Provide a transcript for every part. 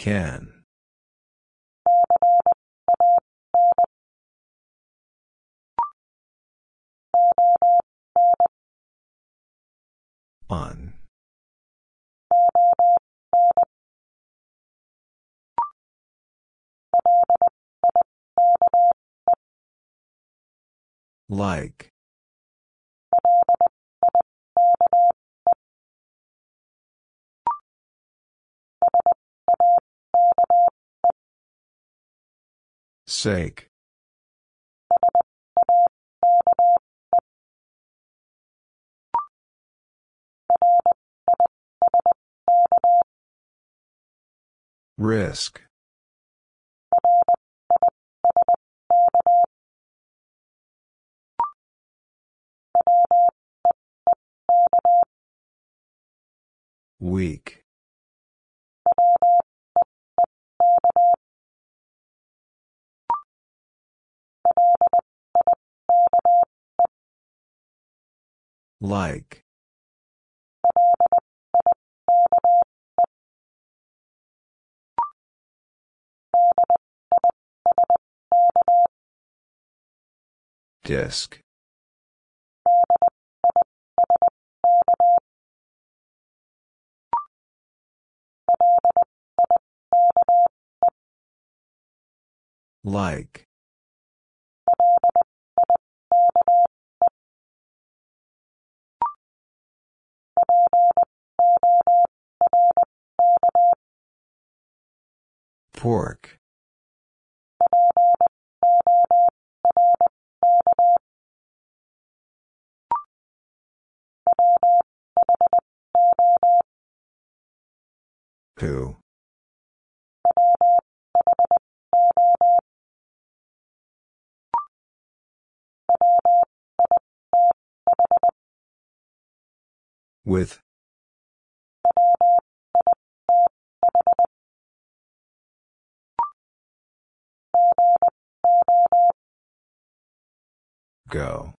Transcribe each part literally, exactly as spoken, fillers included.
Can. On. Like. Sake. Risk. Weak. Like. Disk. Like. Pork. Who? With. Go.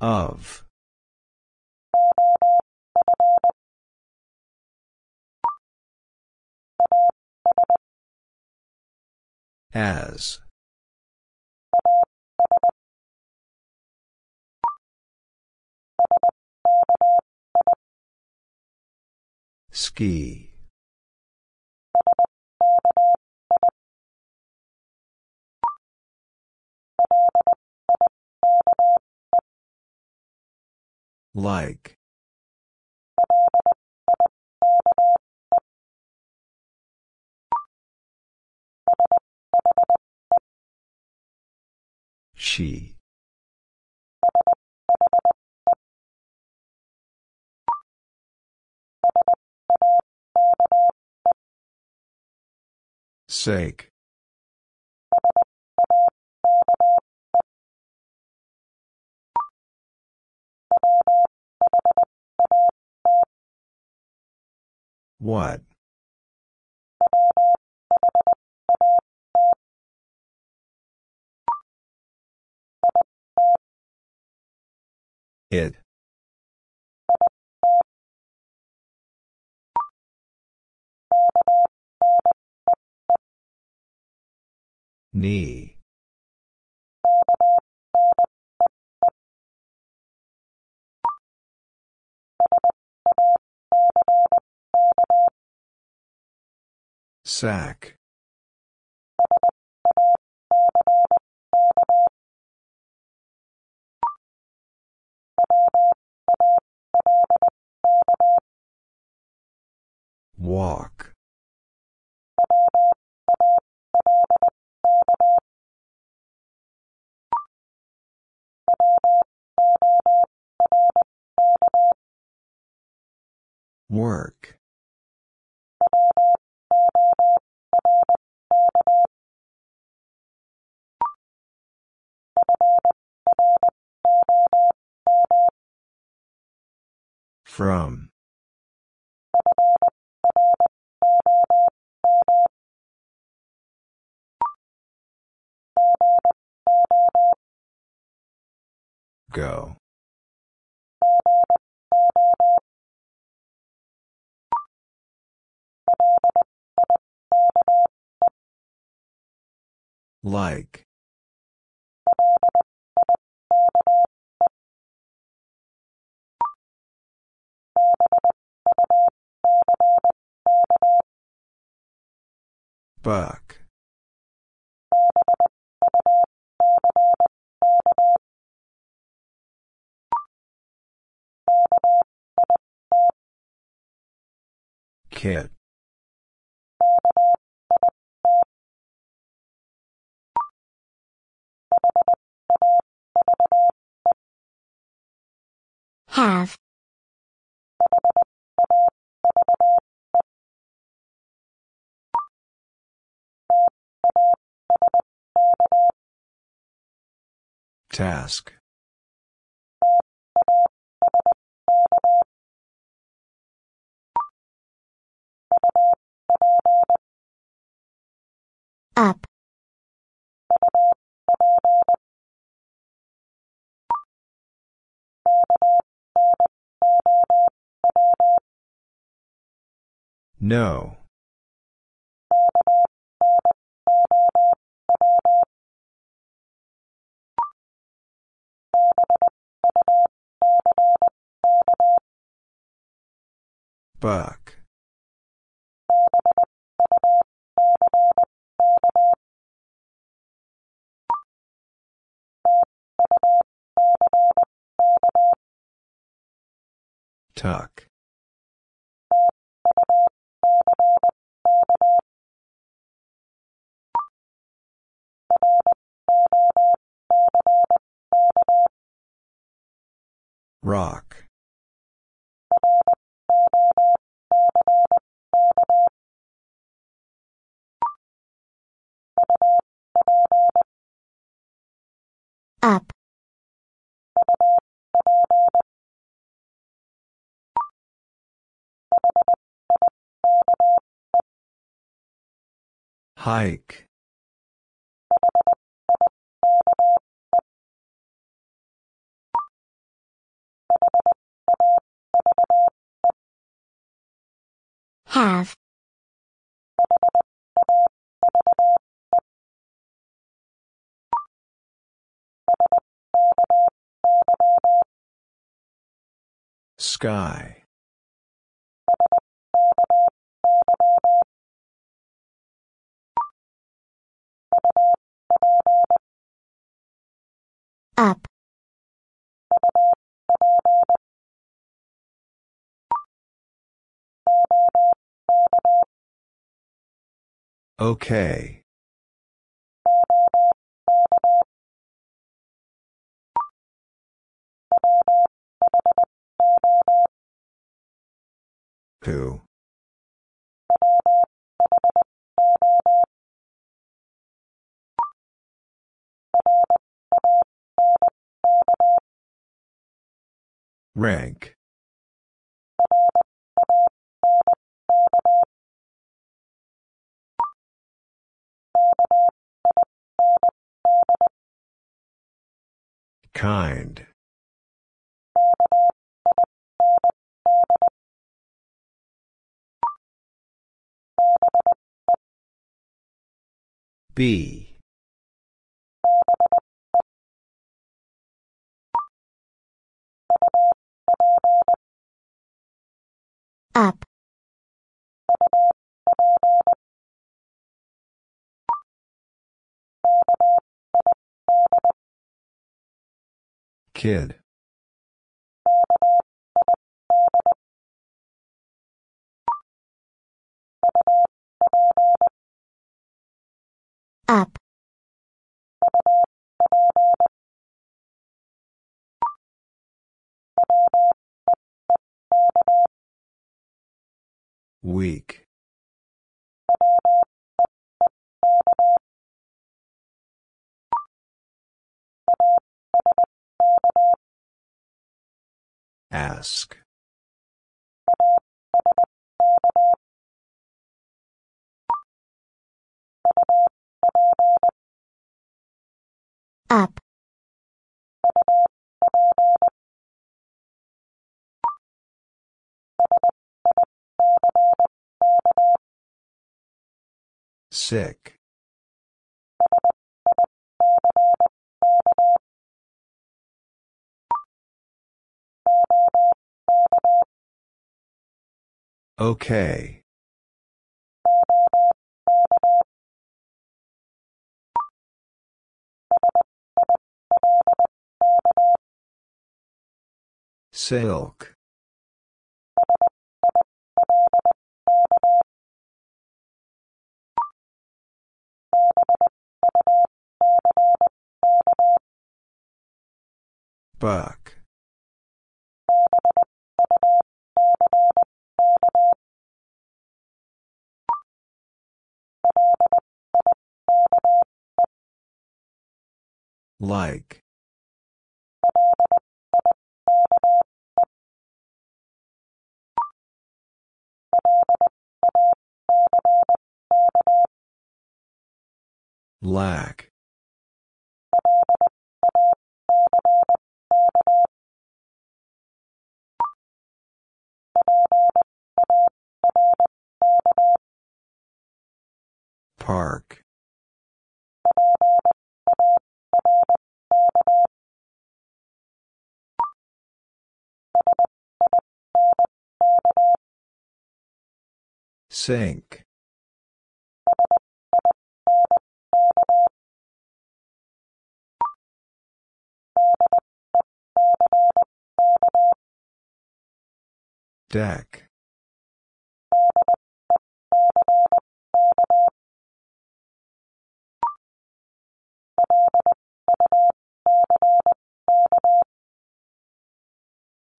Of. As. Ski. Like. She. Sake. What? It. Knee. Sack. Walk. Work. From. Go. Like. Buck. Kid. Have. Task. Up. No. Buck. Tuck. Rock. Up. Hike. Have. Sky. Up. Okay. Who? Rank. Kind. B. Up. Kid. Up. Weak. Ask. Up. Sick. Okay. Silk. Buck. Like. Lack. Park. Sink. Deck.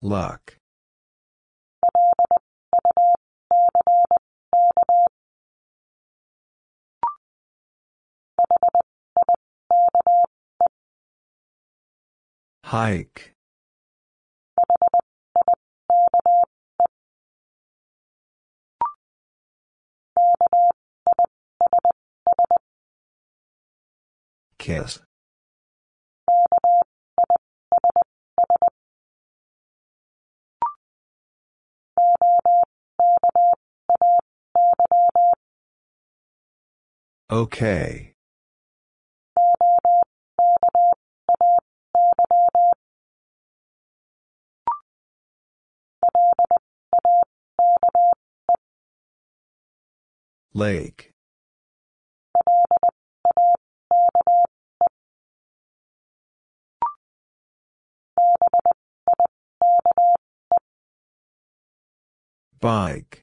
Luck. Hike. Kiss. Okay. Lake. Bike.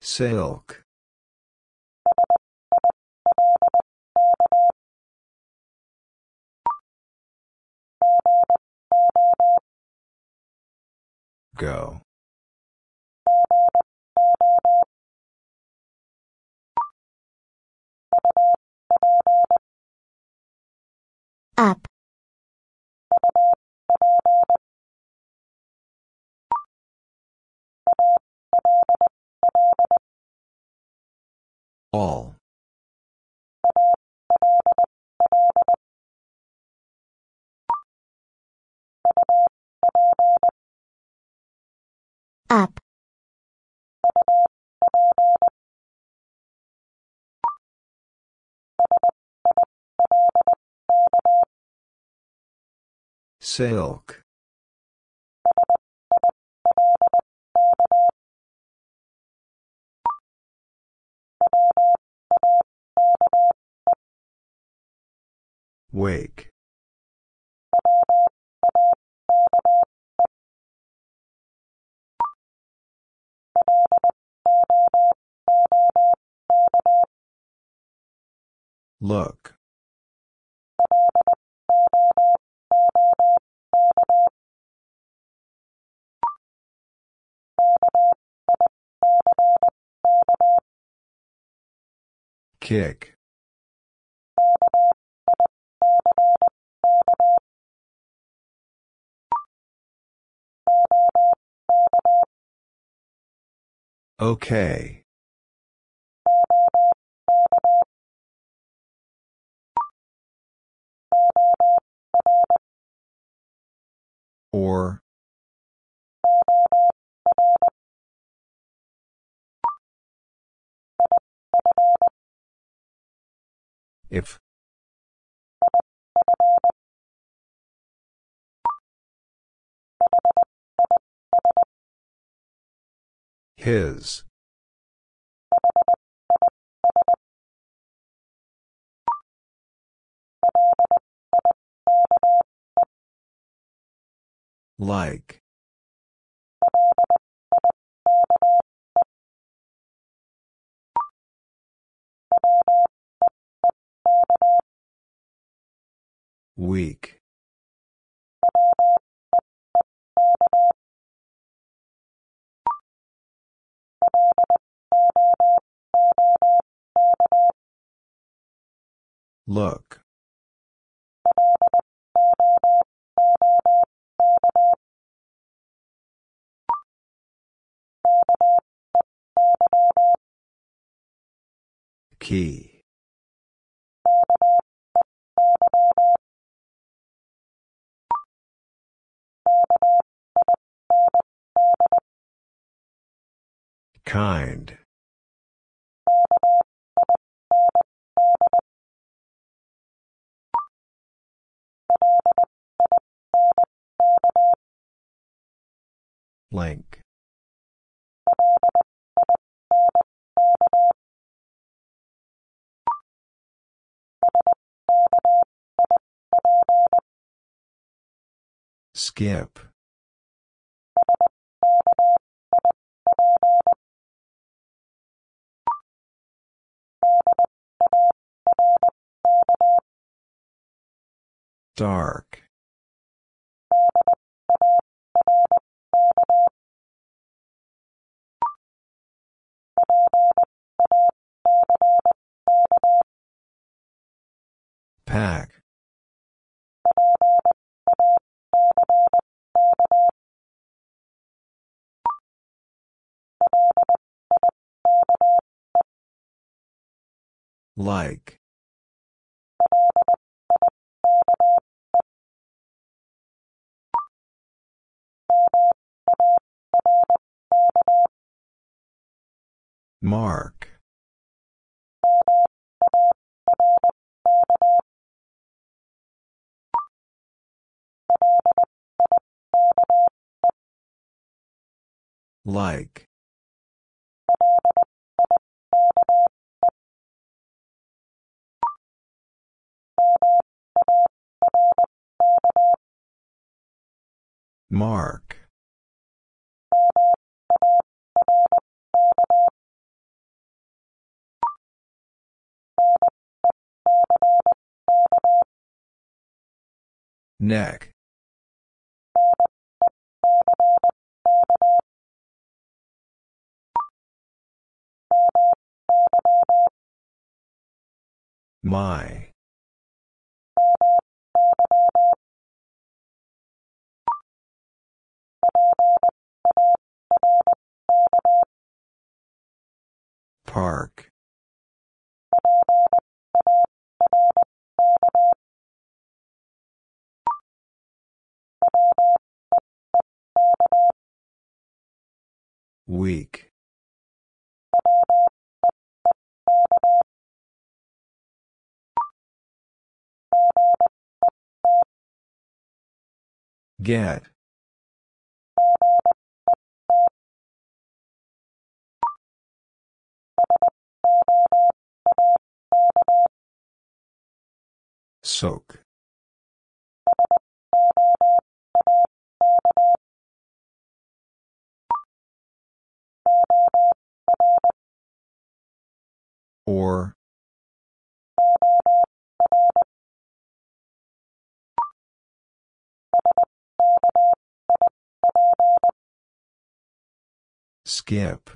Silk. Go. Up. All. Up. Silk. Wake. Look. Kick. Okay. If. His. Like. Weak. Look. Key. Kind. Link. Skip. Dark. Pack. Like. Mark. Like. Mark. Neck. My. Park. Weak. Get. Soak. Or. Skip.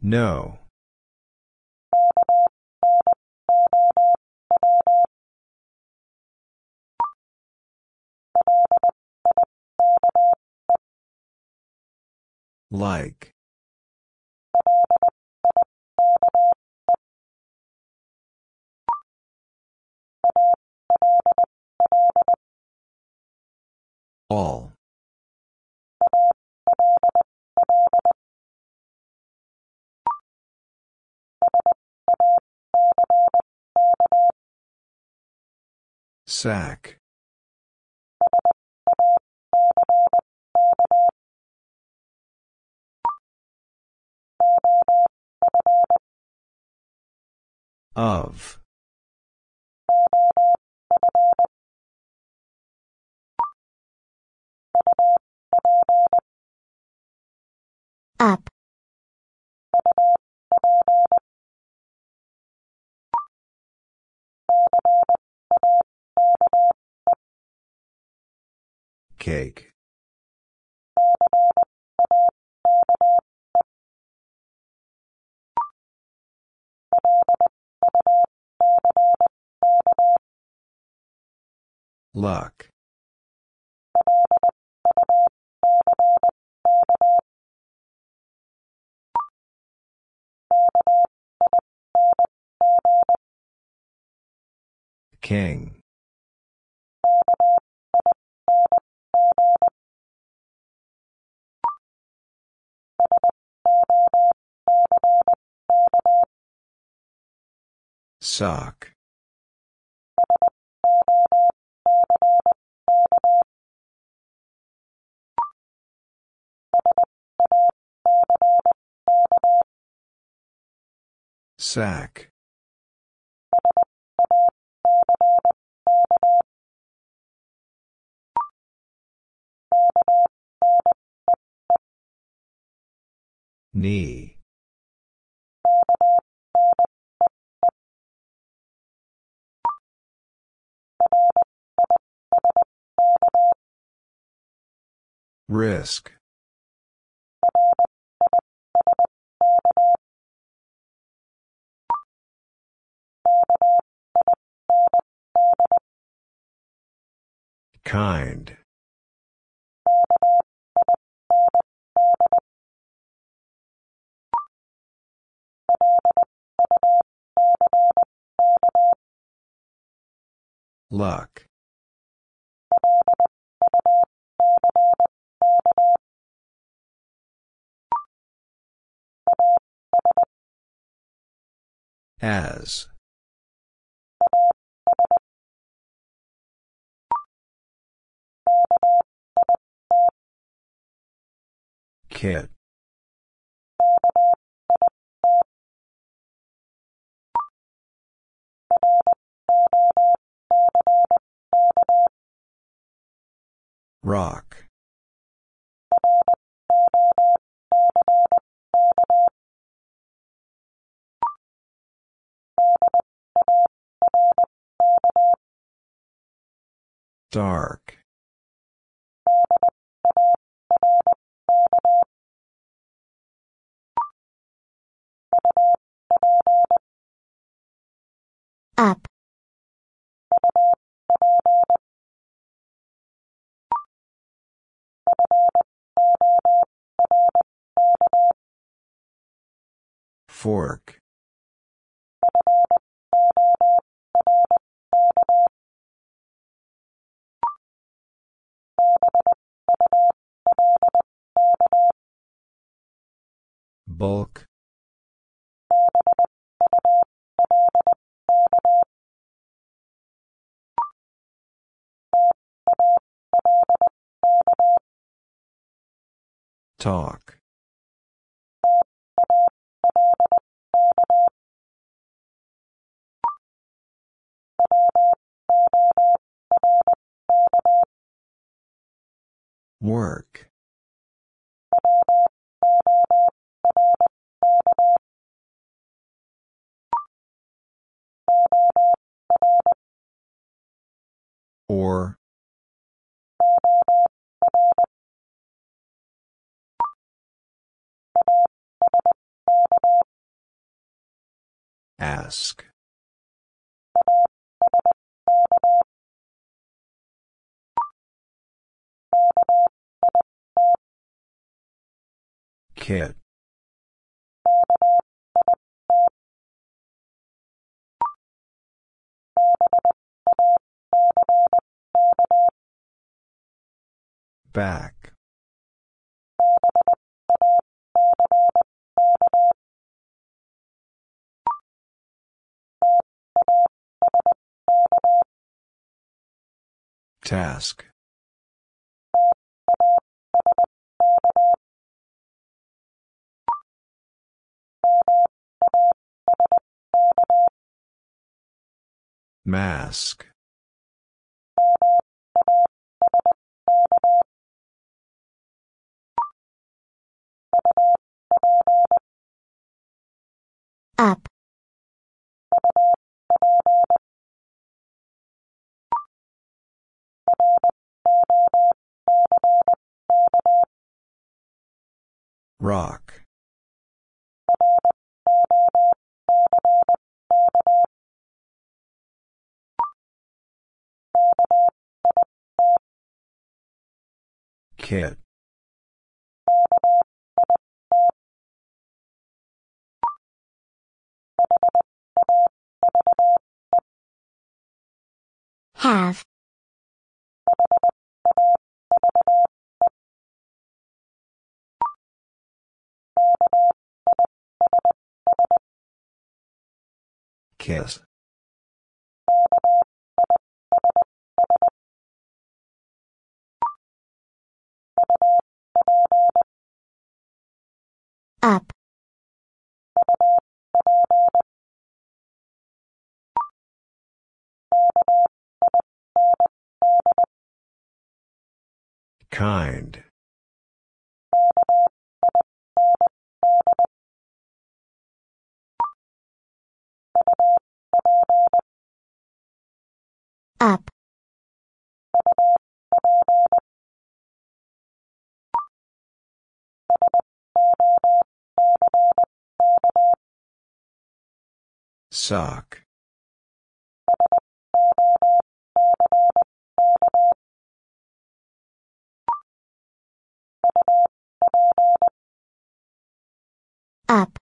No. Like. All. Sack. Of. Up. Cake. Luck. King. Sock. Sack. Knee. Risk. Kind. Luck. As. Kit. Rock. Dark. Up. Fork. Bulk. Talk. Work. Or. Ask. Kit. Back. Task. Mask. Up. Rock. Kit. Have. Kiss. Up. Kind. Up. Sock. Up.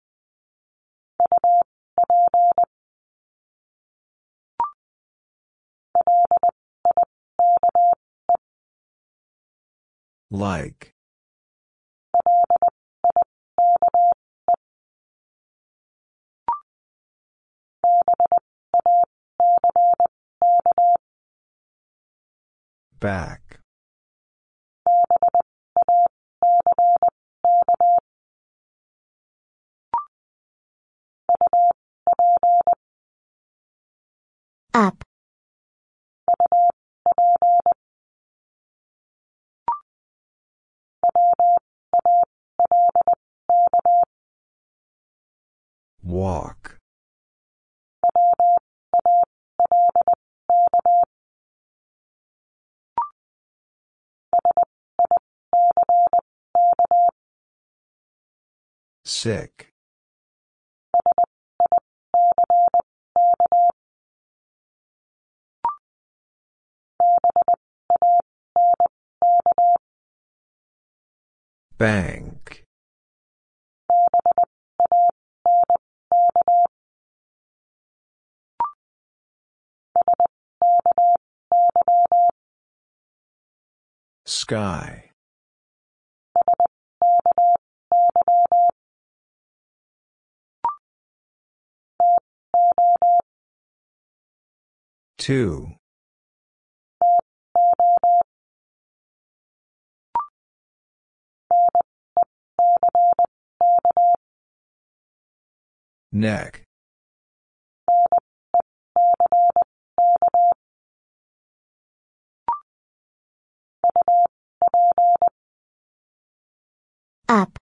Like. Back. Up. Walk. Sick. Bank. Sky. Two. Neck. Up.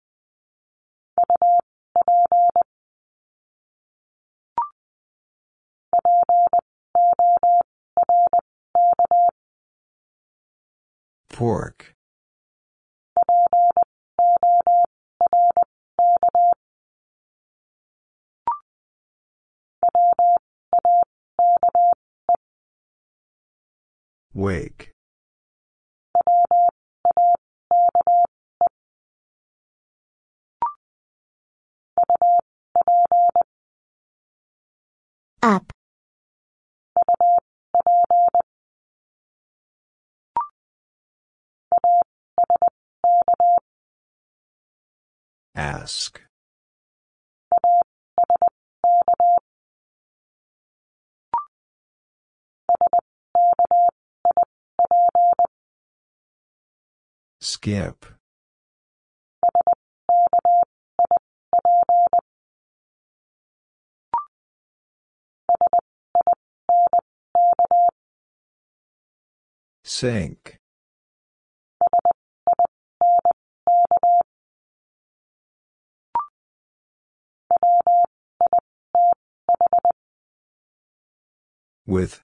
Pork. Wake. Up. Ask. Skip. Sink. With.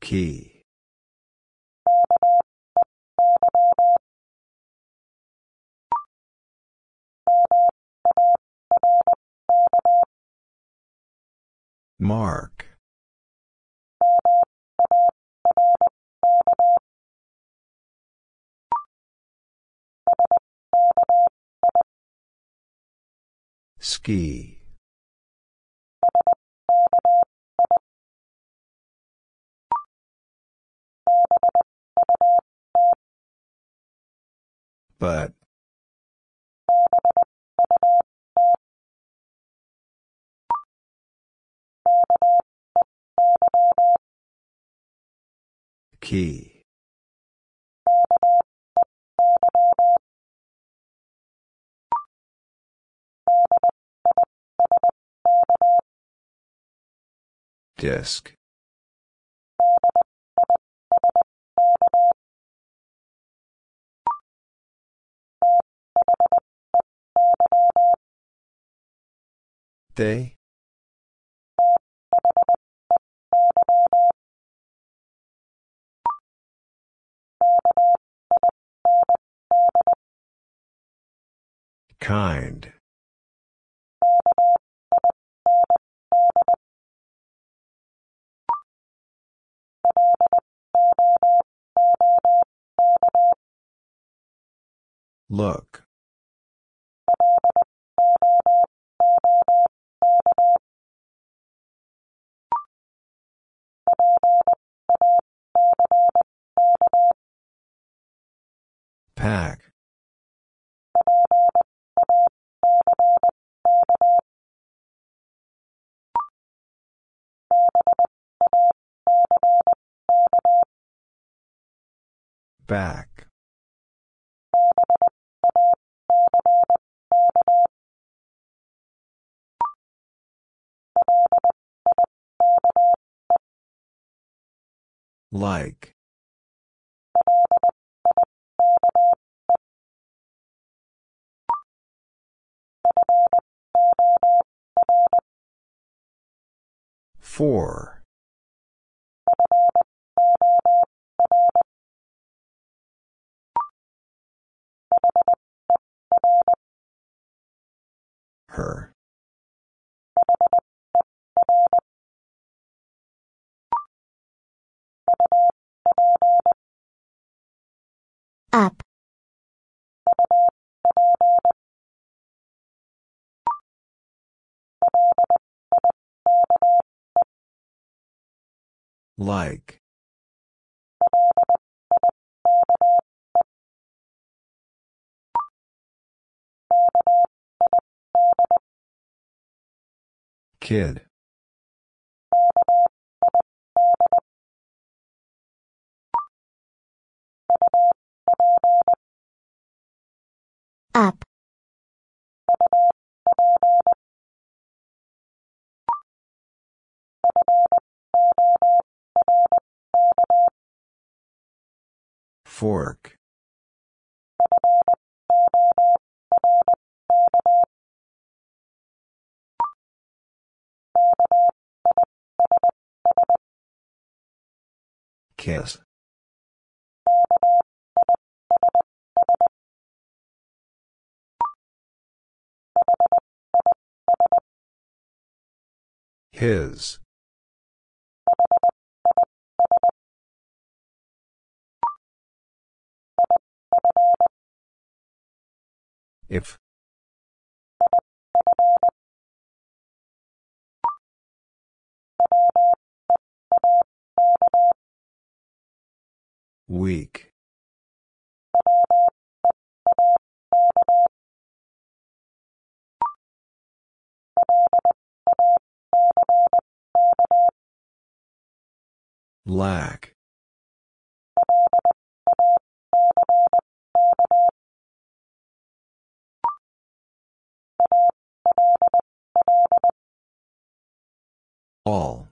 Key. Mark. Ski. But. Key. Disk. They. Kind. Look. Pack. Back. Like. Four. Her. Up. Like. Kid. Up. Fork. Kiss. His. If. Weak. Lack. All.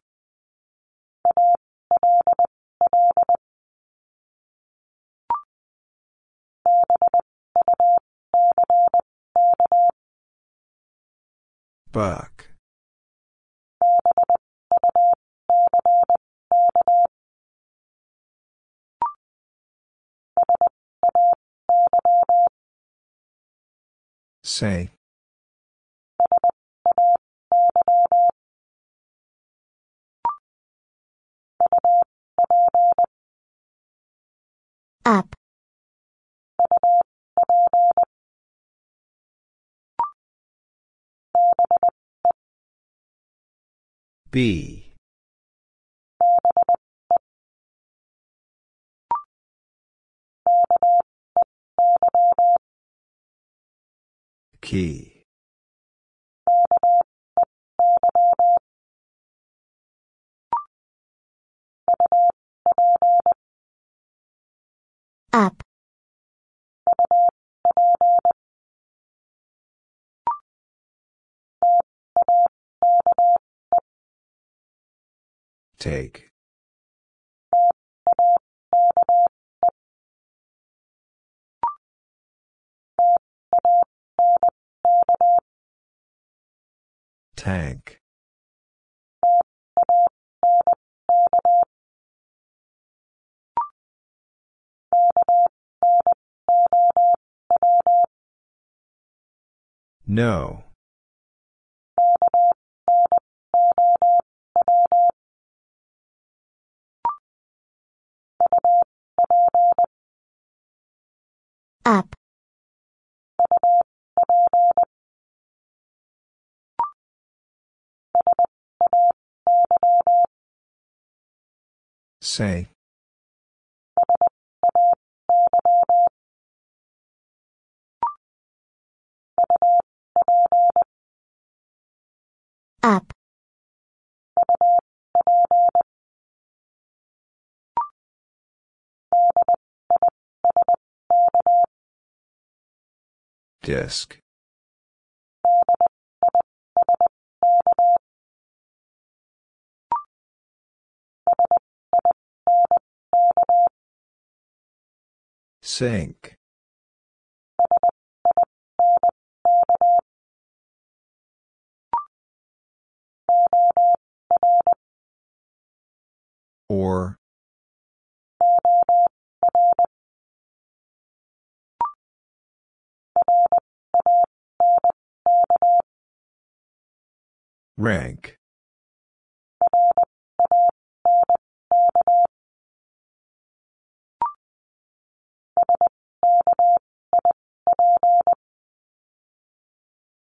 Buck. Say. Up. B. Key. Up. Take. Tank. No. Up. Say. Up. Disc. Sink. Or. Rank.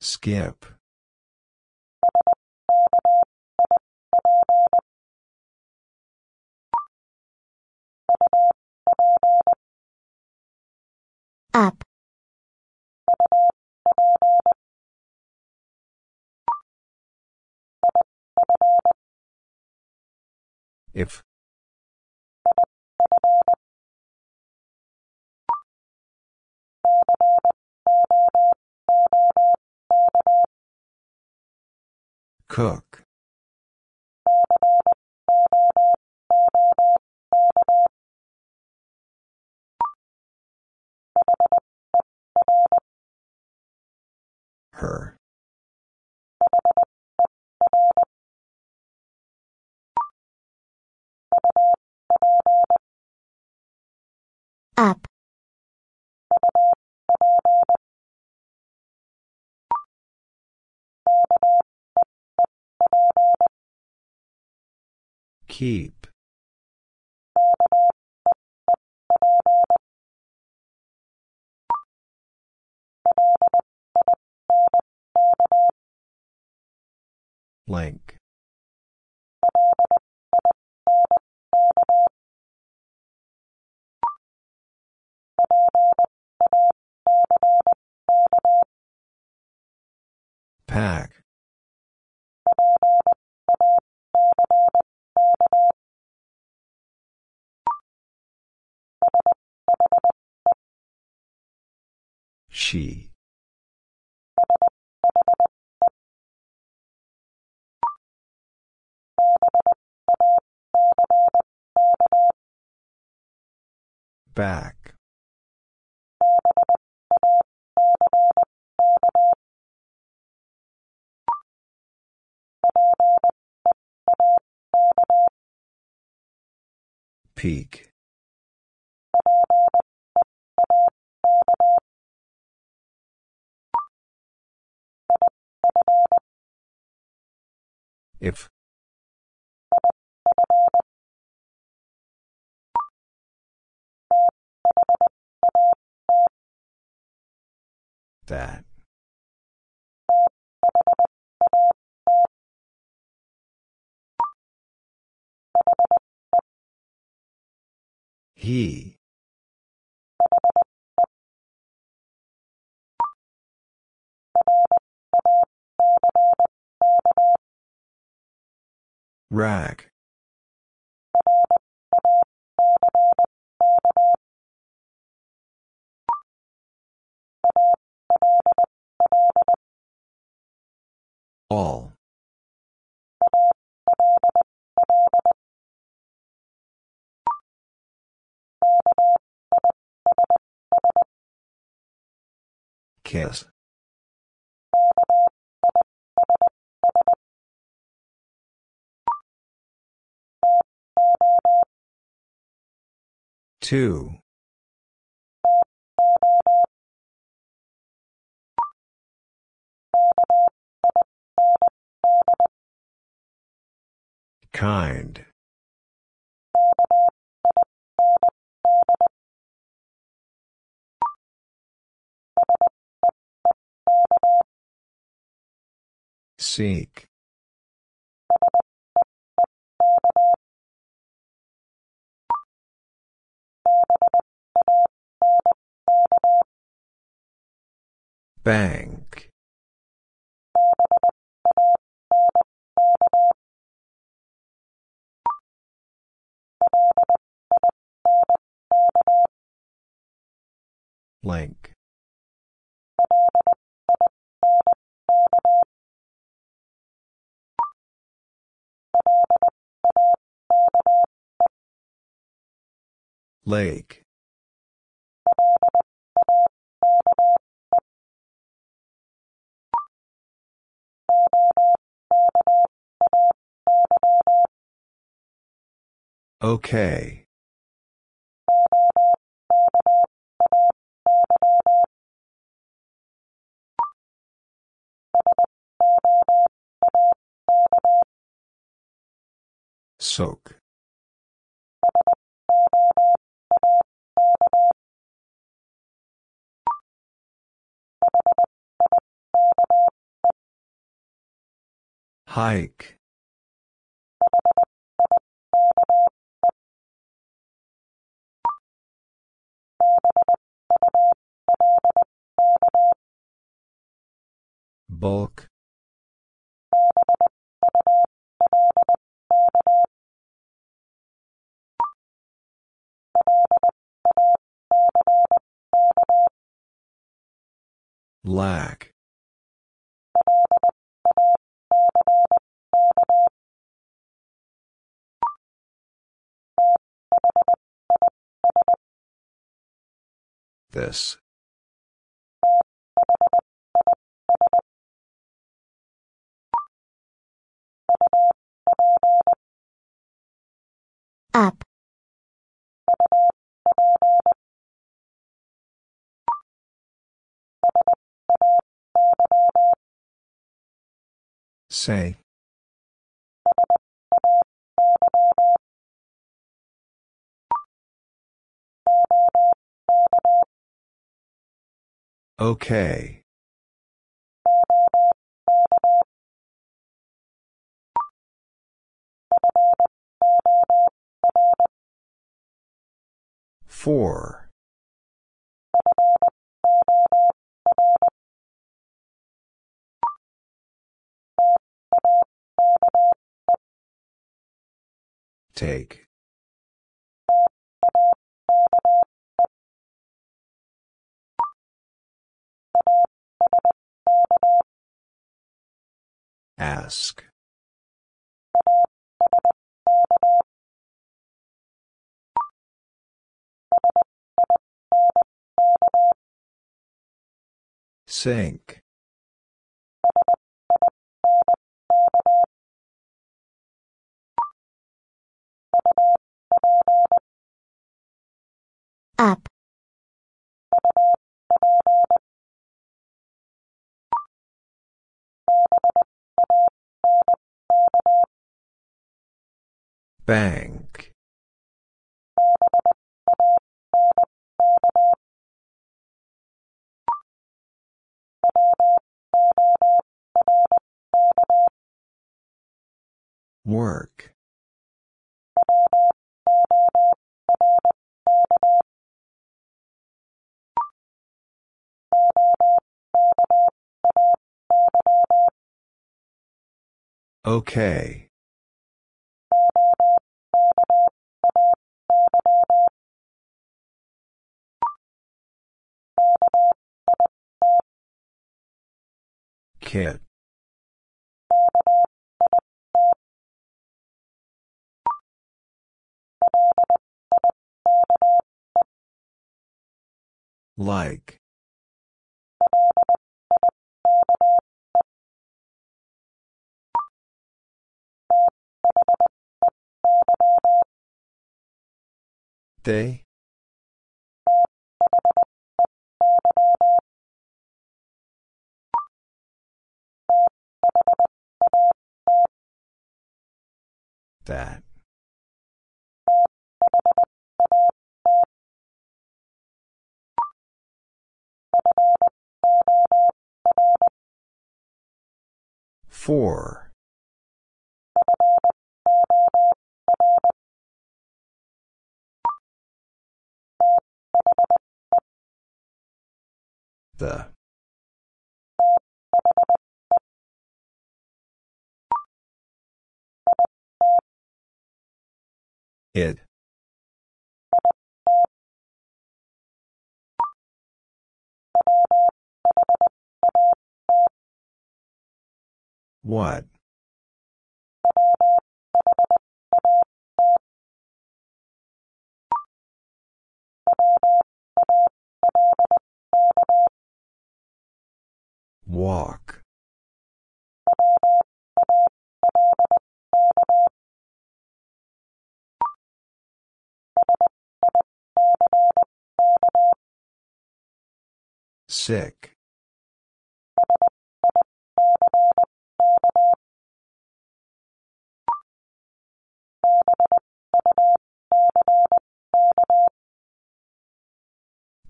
Skip. Up. If. Cook. Her. Up. Keep. Link. Pack. She. Back. Peak. If. That. He. Rack. All. Kiss. Two. Kind. Seek. Bank. Link. Lake. Okay. Soak. Hike. Bulk. Lack. This. Up. Say. Okay. Four. Take. Ask. Sink. Up. Bank. Work. Okay. Kit. Like. They. That. Four. The. It. What? Walk. Sick.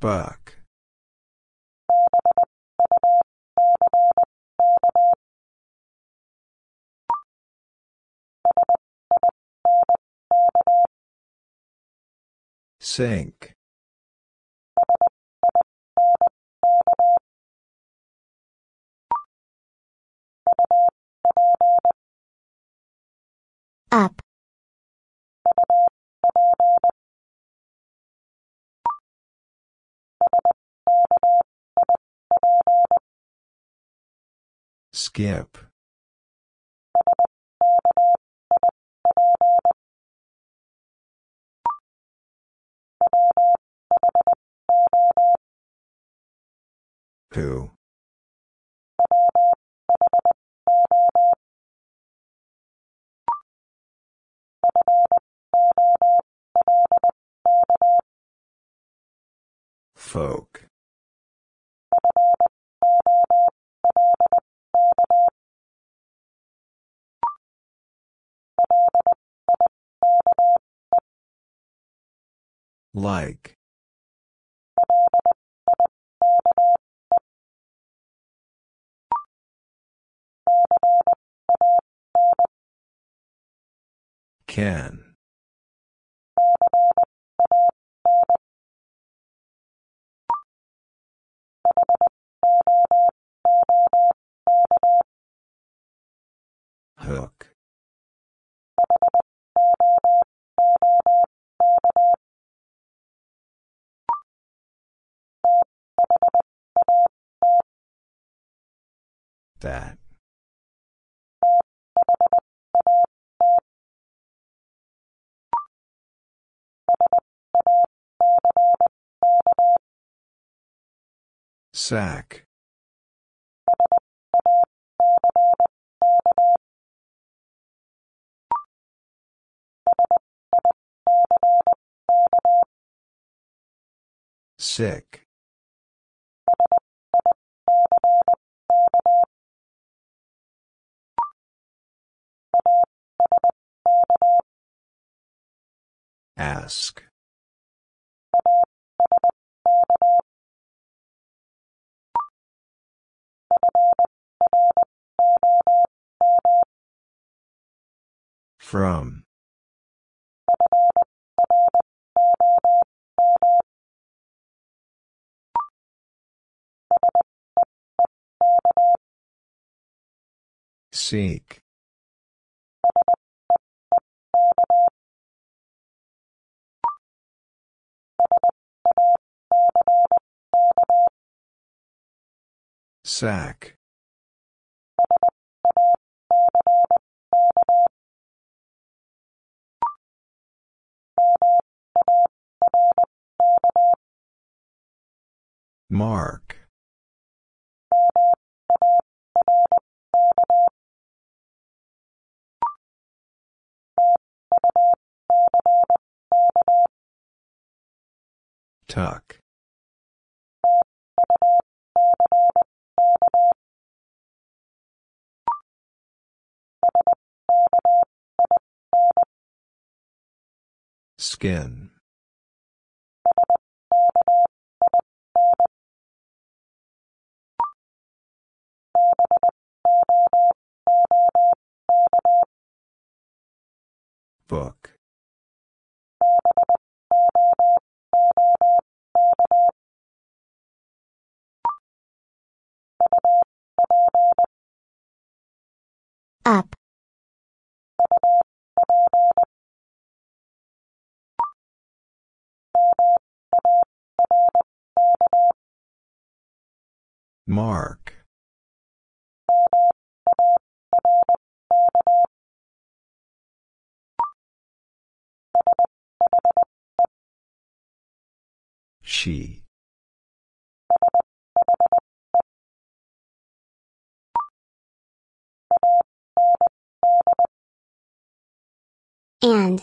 Buck. Sink. Up. Skip. Who? Folk. Like. Can. Hook. That. Sack. Sick. Ask. From. Seek. Sack. Mark. Tuck. Skin. Book. Up. Mark. She. And.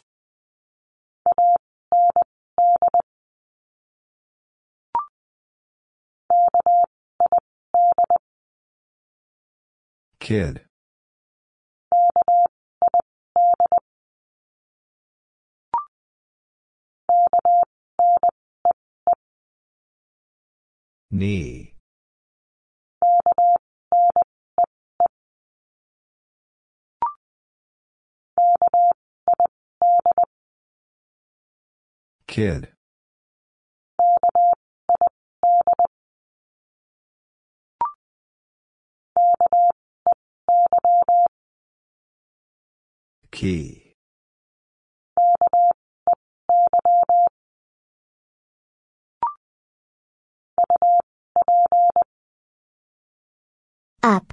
Kid. Knee. Kid. Key. Up.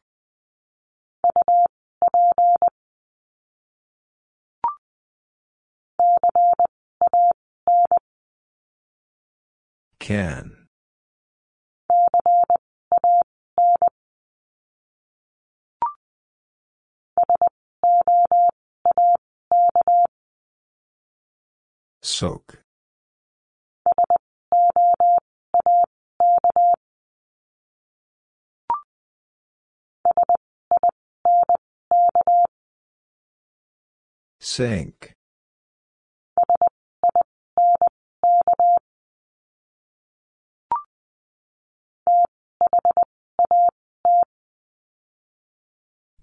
Can. Soak. Sink.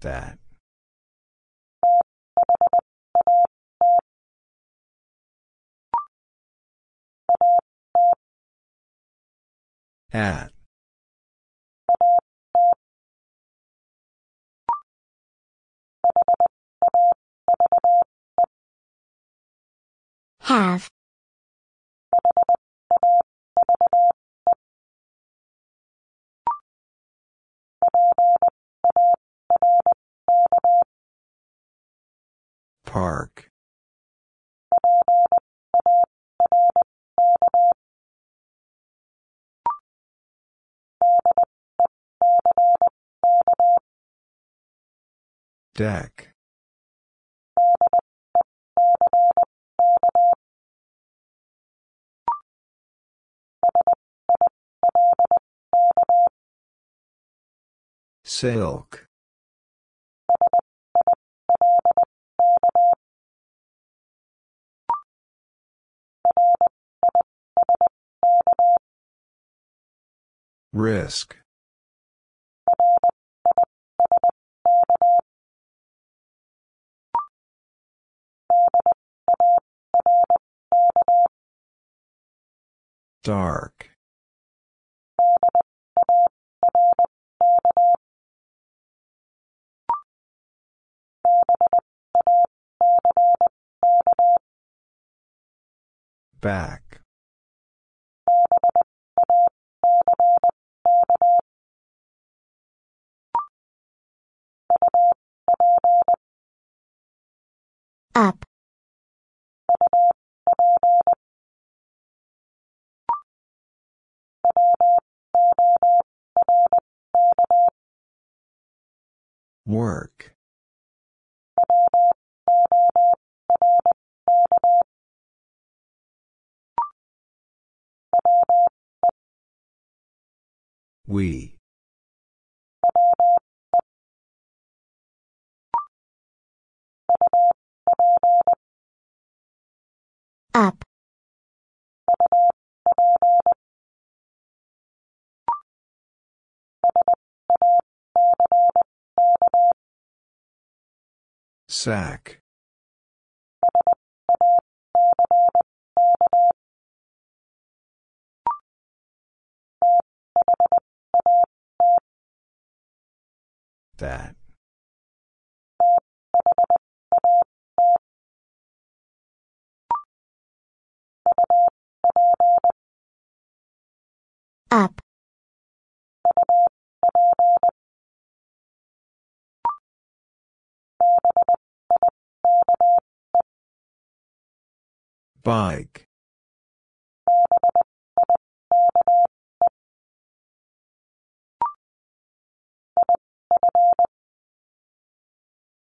That. At. Have. Park. Deck. Silk. Risk. Dark. Back. Up. Work. We. Up. Sack. That. Up. Bike.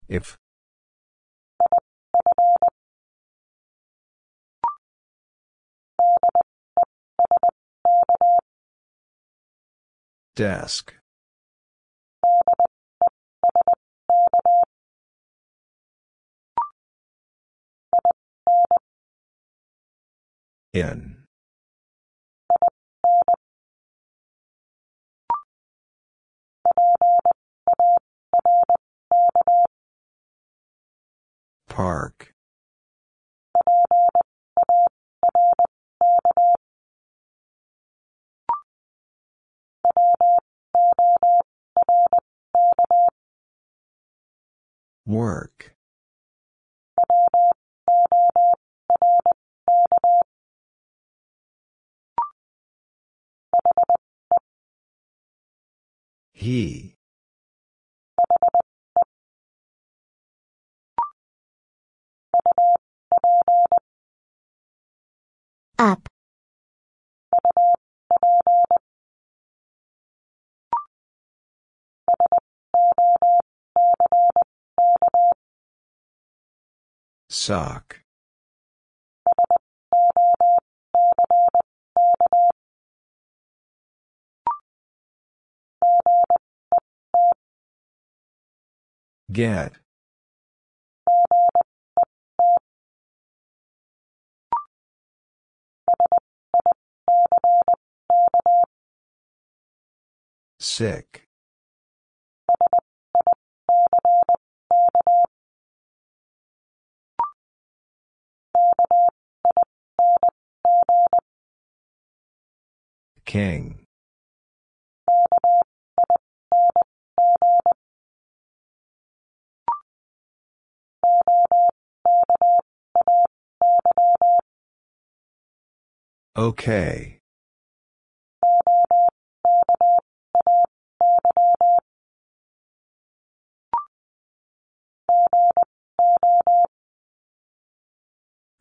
If. Desk. In. Park. Work. He. Up. Sock. Get. Sick. King. Okay.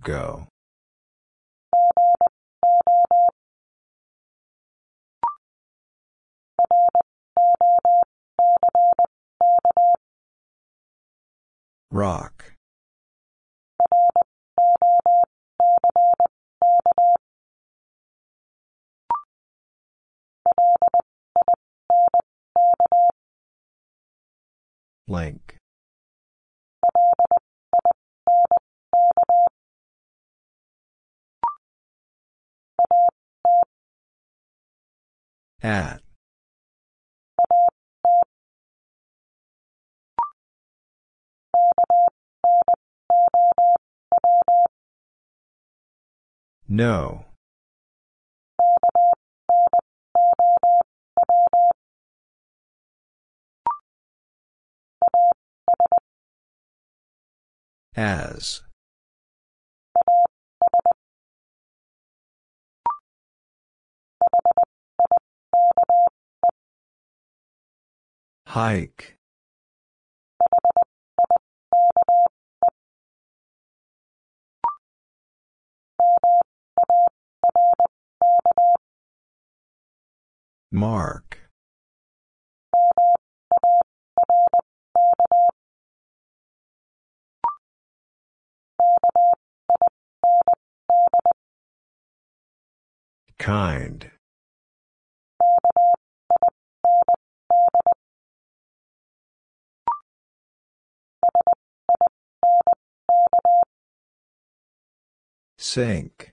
Go. Rock. Link. At. No. As. Hike. Mark. Kind. Sink.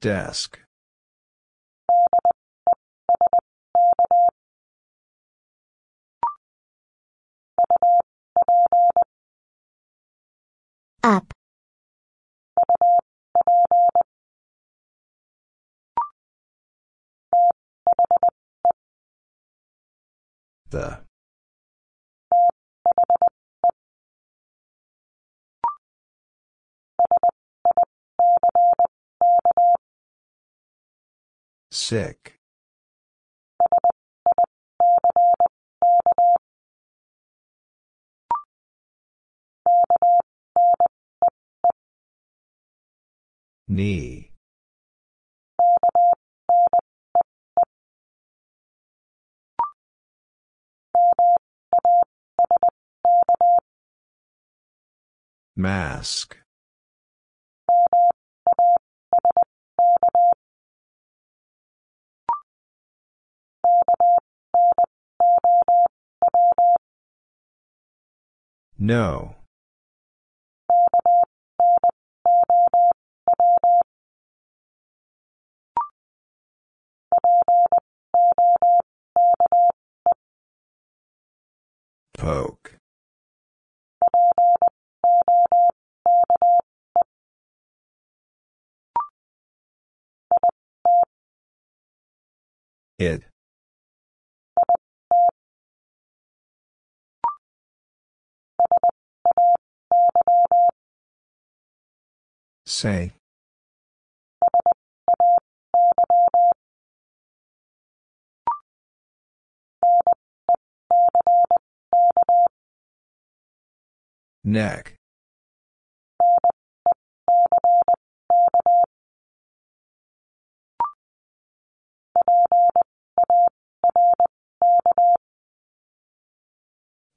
Desk. Up. The. Sick. Knee. Mask. No. Poke. It. Say. Neck.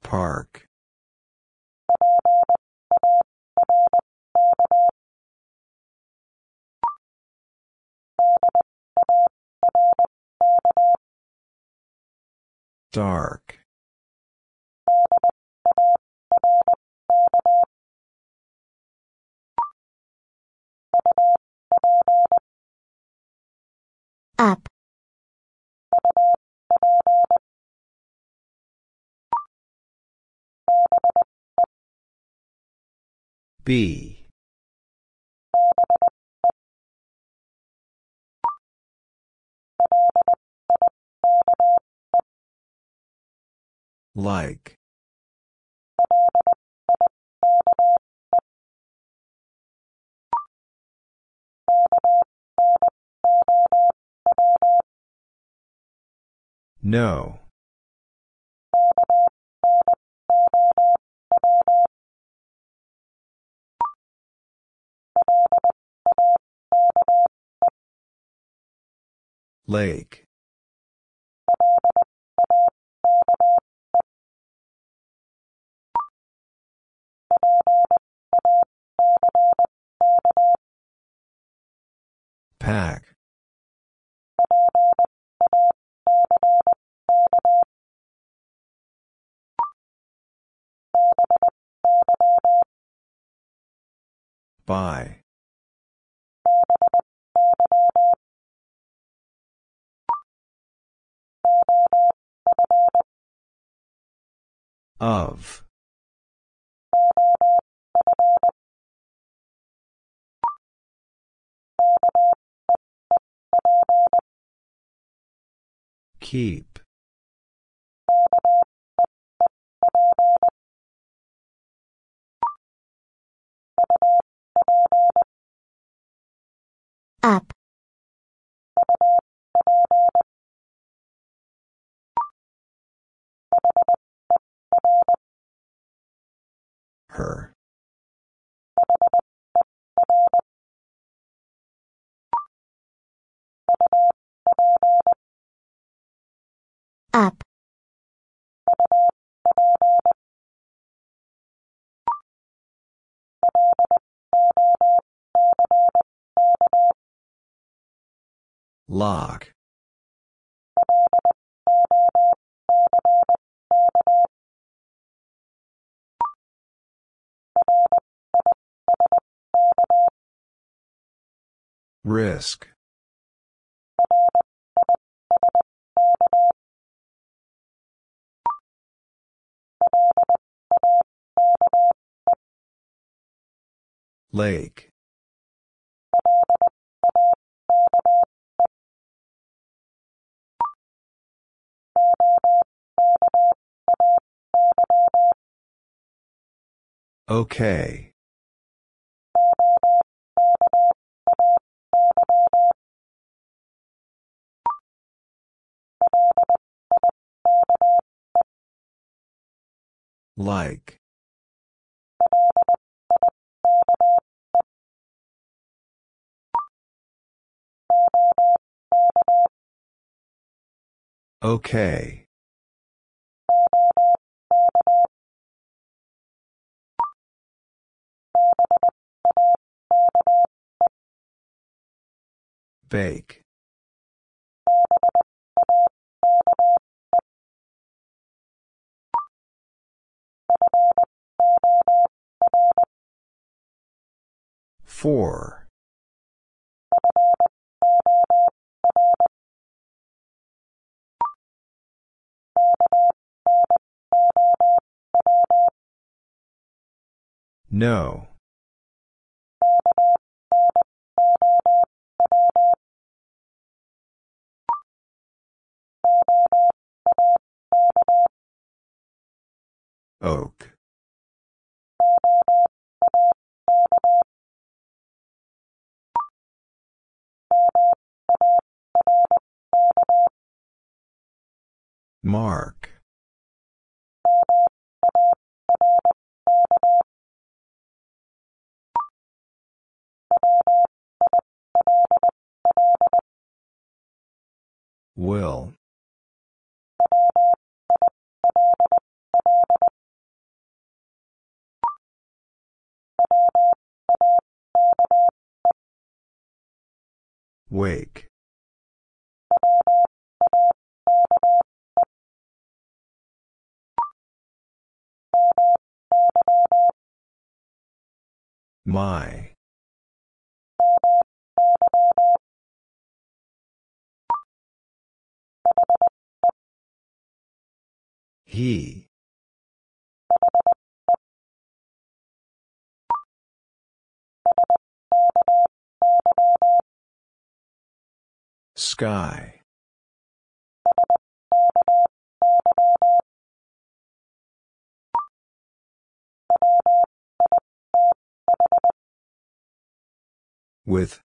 Park. Dark. Up. B. Like. No. Lake. Pack. Buy. Of. Keep. Up. Her. Up. Lock. Risk. Lake. Okay. Like. Okay. Bake. Four. No. Oak. Mark. Will. Wake. My. He. Sky. With.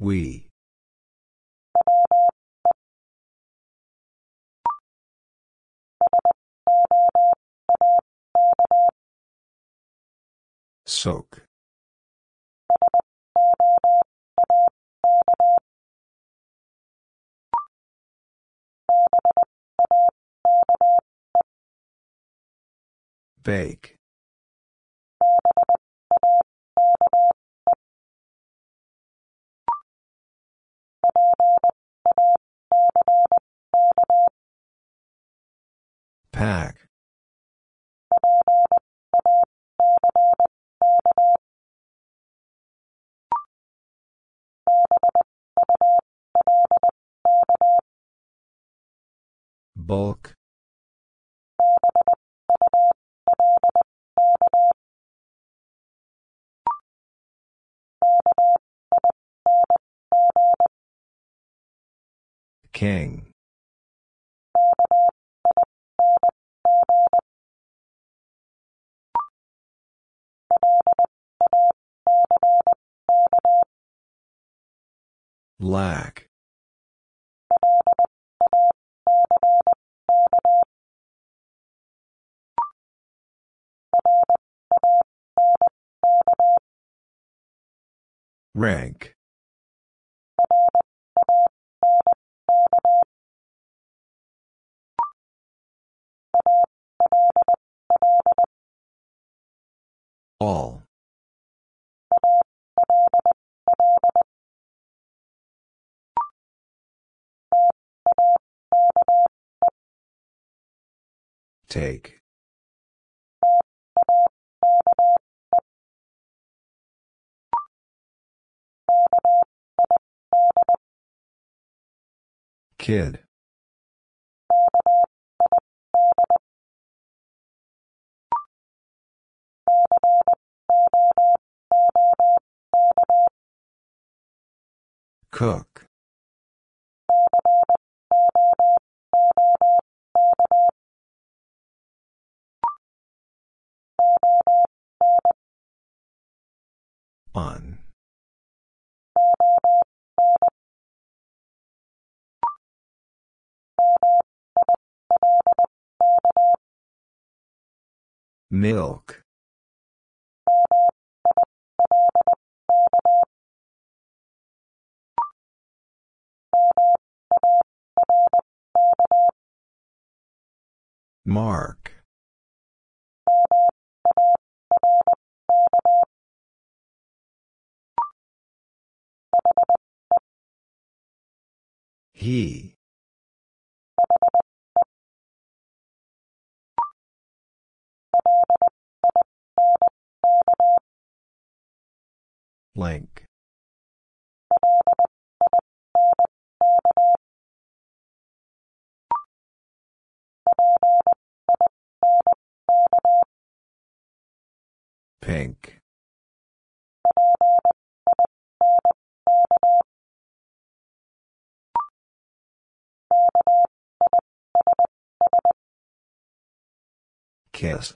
We. Soak. Bake. Pack. Bulk. King. Lack. Rank. All. Take. Kid. Cook. On. Milk. Mark. He. Link. Pink. Kiss.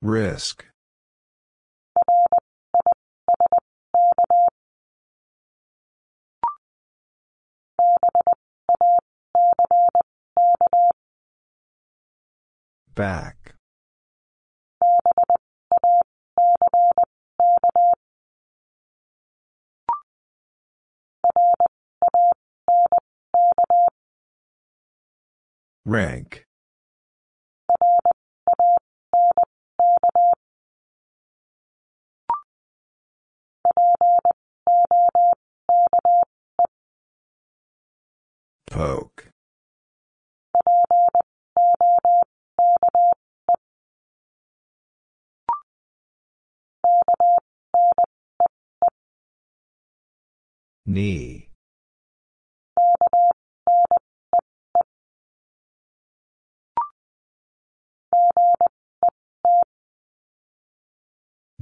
Risk. Back. Rank. Poke. Knee.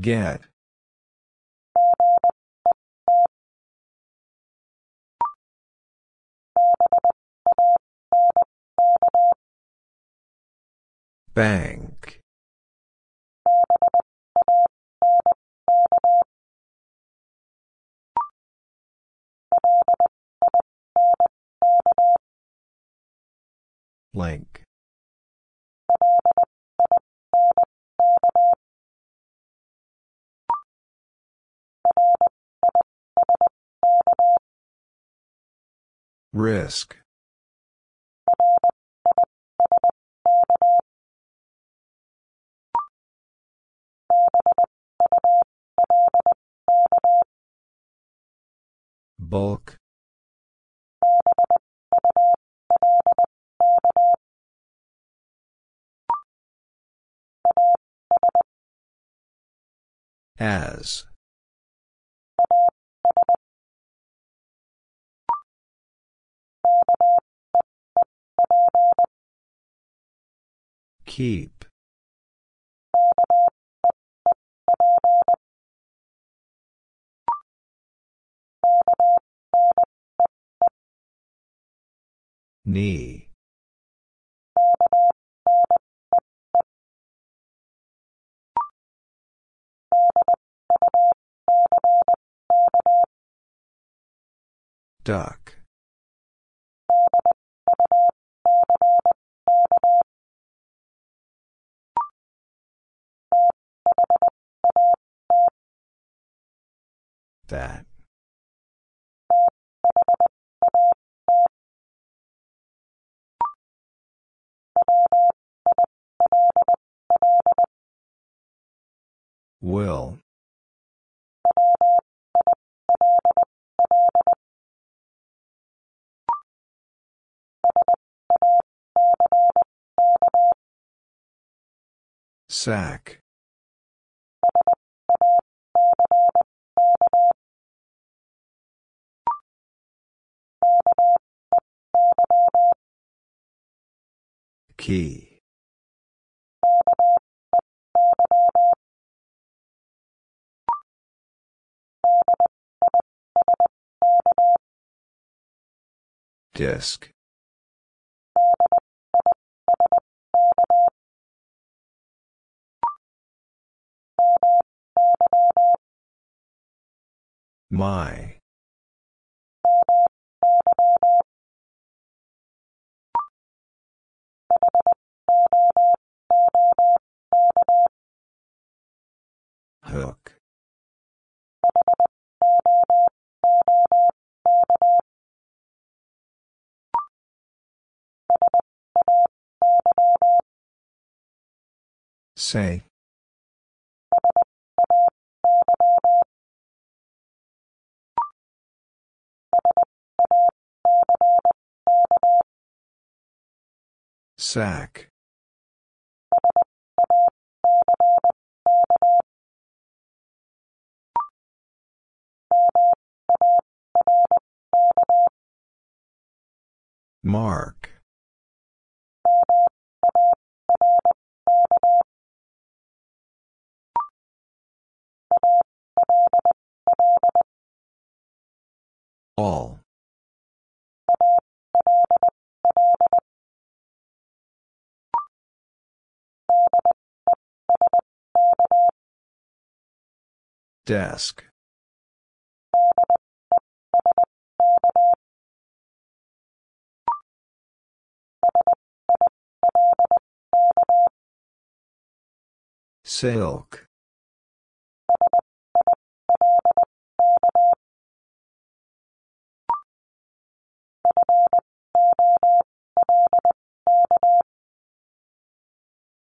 Get. Bank. Link. Risk. Bulk. As. Keep. Knee. Duck. That. Will. Sack. Key. Disk. My. Hook. Say. Sack. Mark. All. Desk. Silk.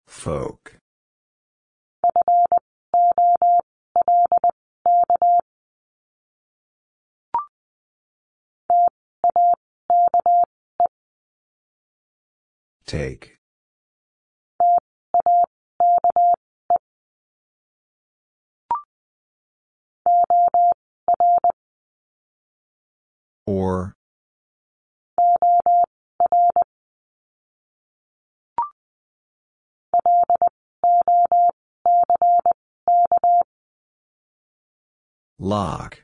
Folk. Take. Or. Lock.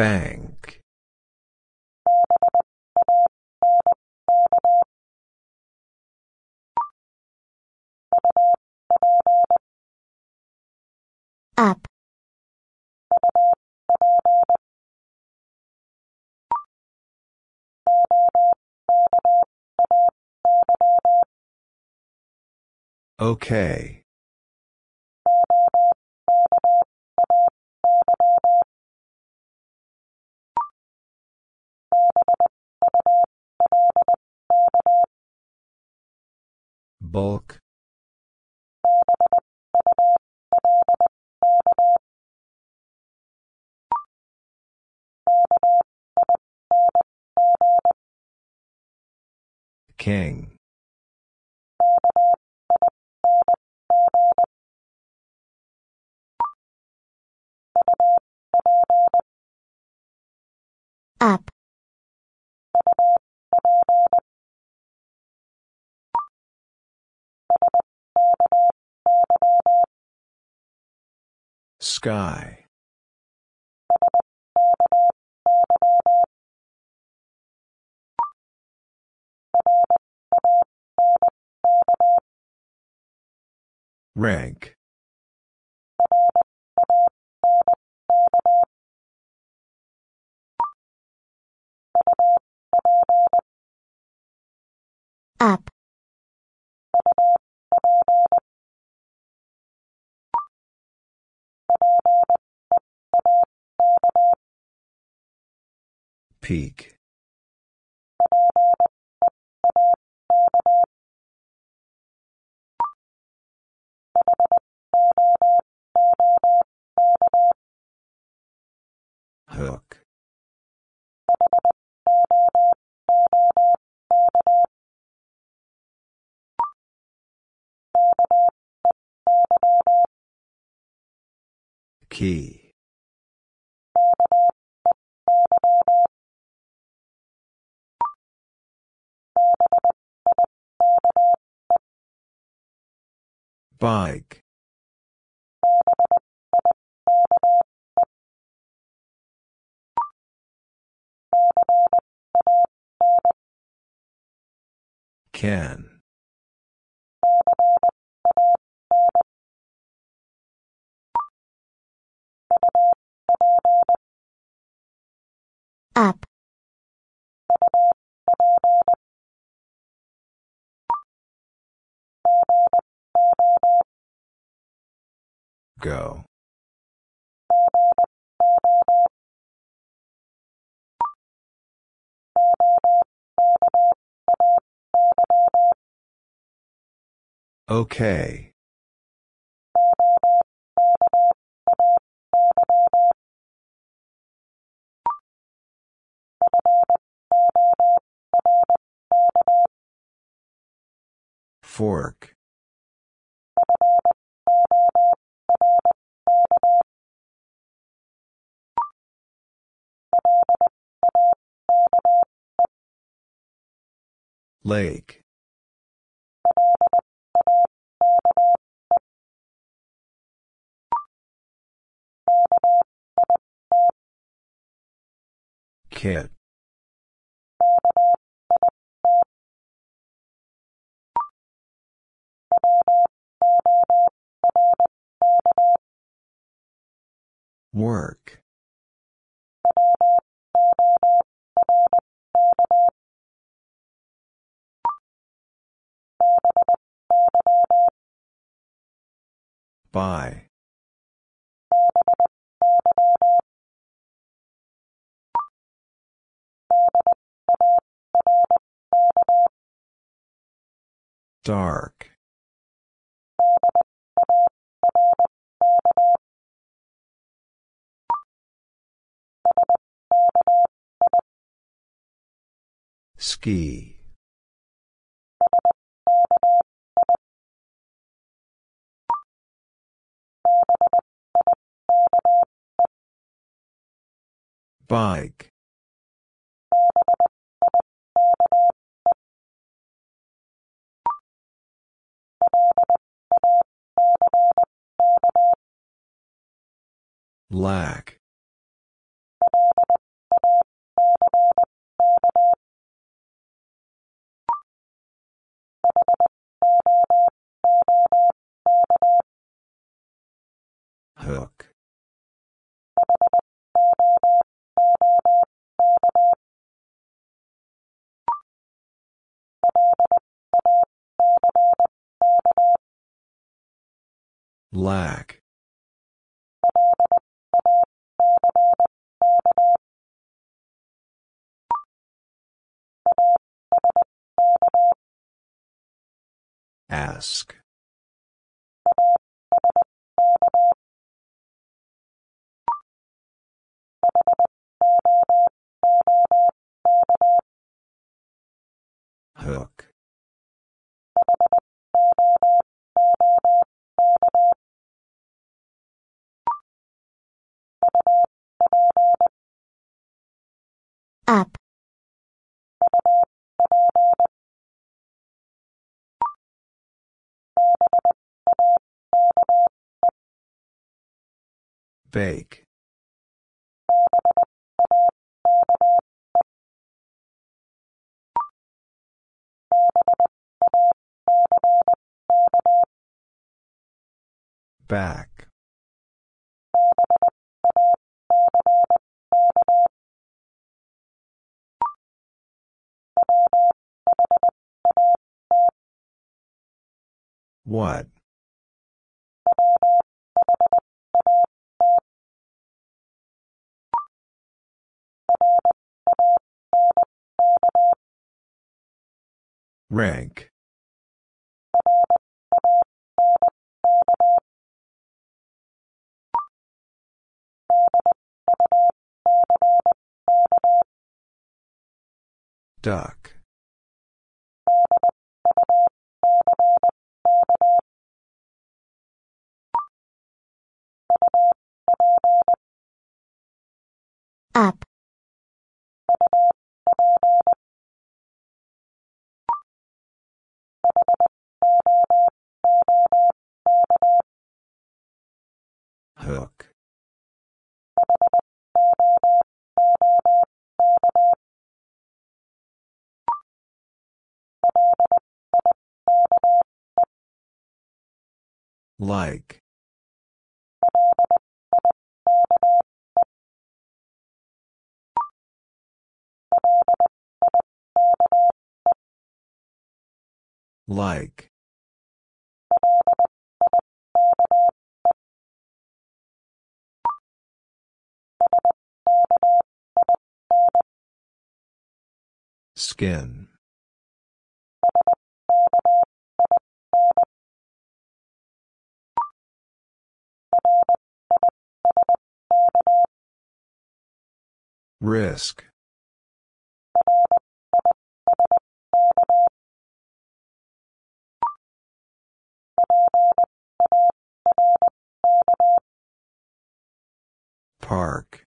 Bank. Up. Okay. Bulk. King. Up. Sky. Rank. Up. Peak. Hook. Key. Bike. Can. Up. Go. Okay. Fork. Lake. Kit. Work. Buy. Dark. Ski. Bike. Lack. Lack. Ask. Hook. Up. Bake. Back. What? Rank. Duck. Up. Hook. Like. Like. Skin. Risk. Park.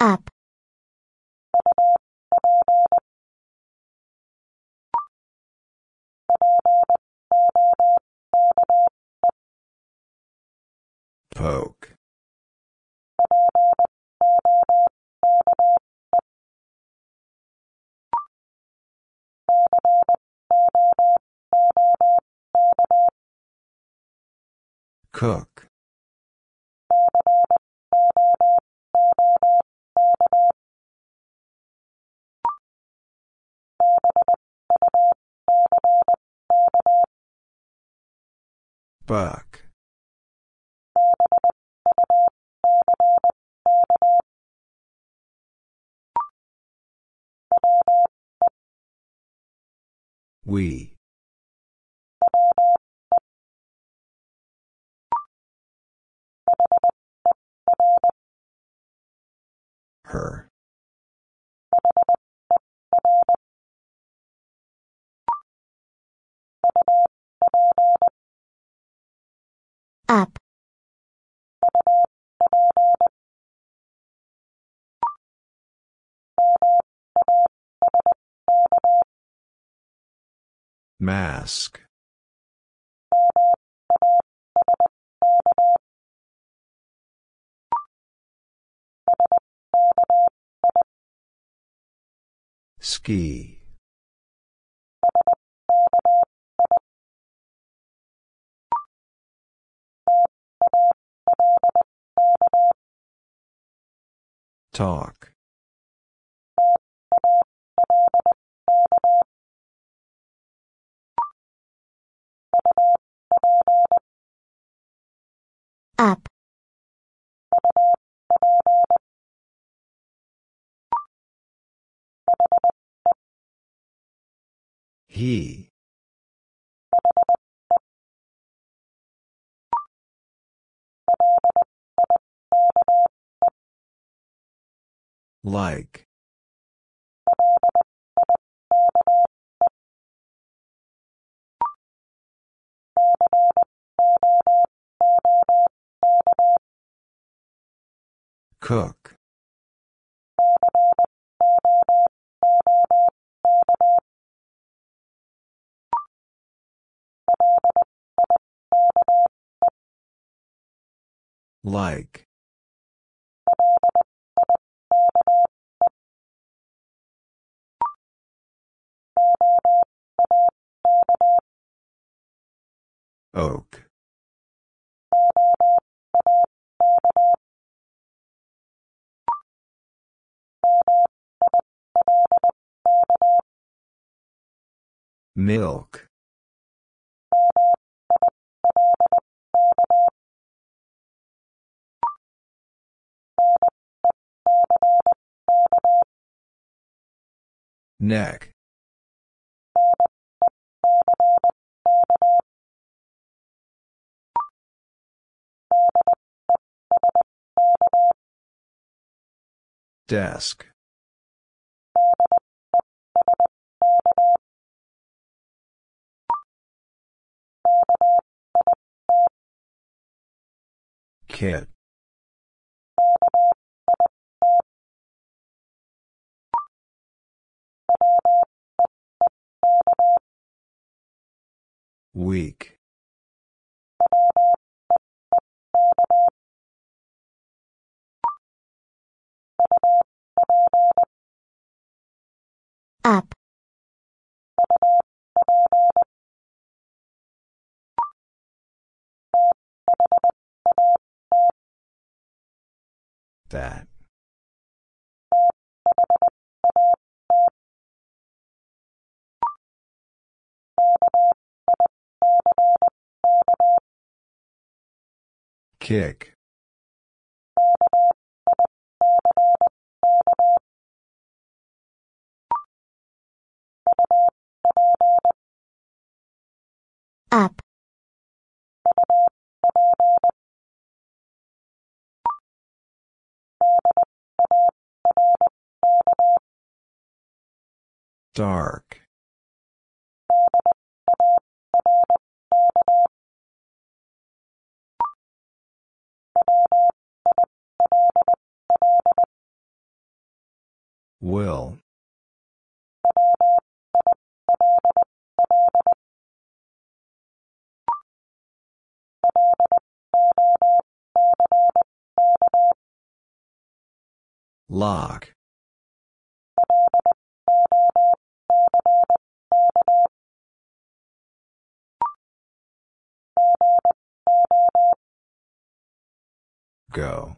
Up. Poke. Cook. Buck. We. Her. Up. Mask. Ski. Talk. Up. He. Like. Cook. Like. Oak. Milk. Neck. Desk. Kid. Weak. Up. That. Kick. Up. Dark. Will. Lock. Go.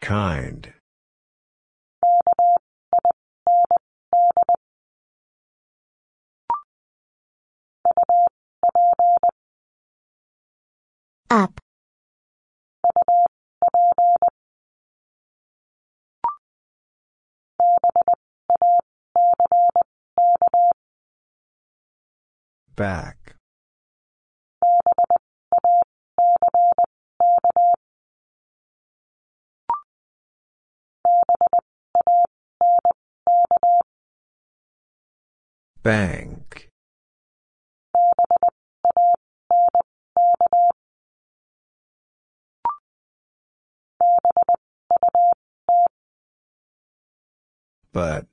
Kind. Up. Back. Bank. But.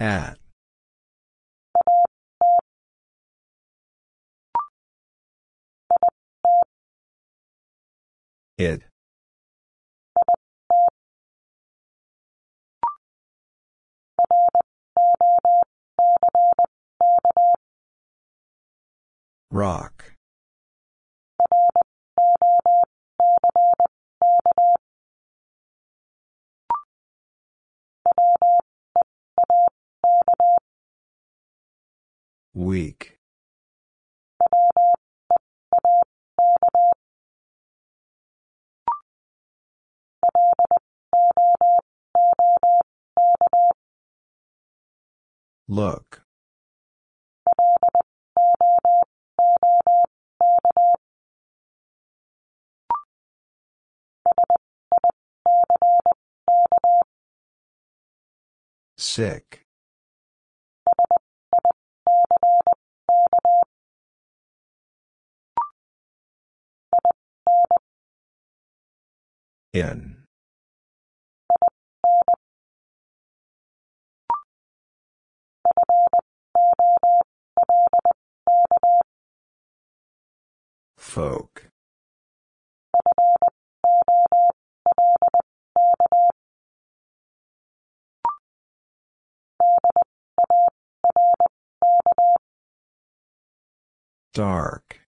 At. It. Rock. Weak. Look. Sick. In. Folk. Dark.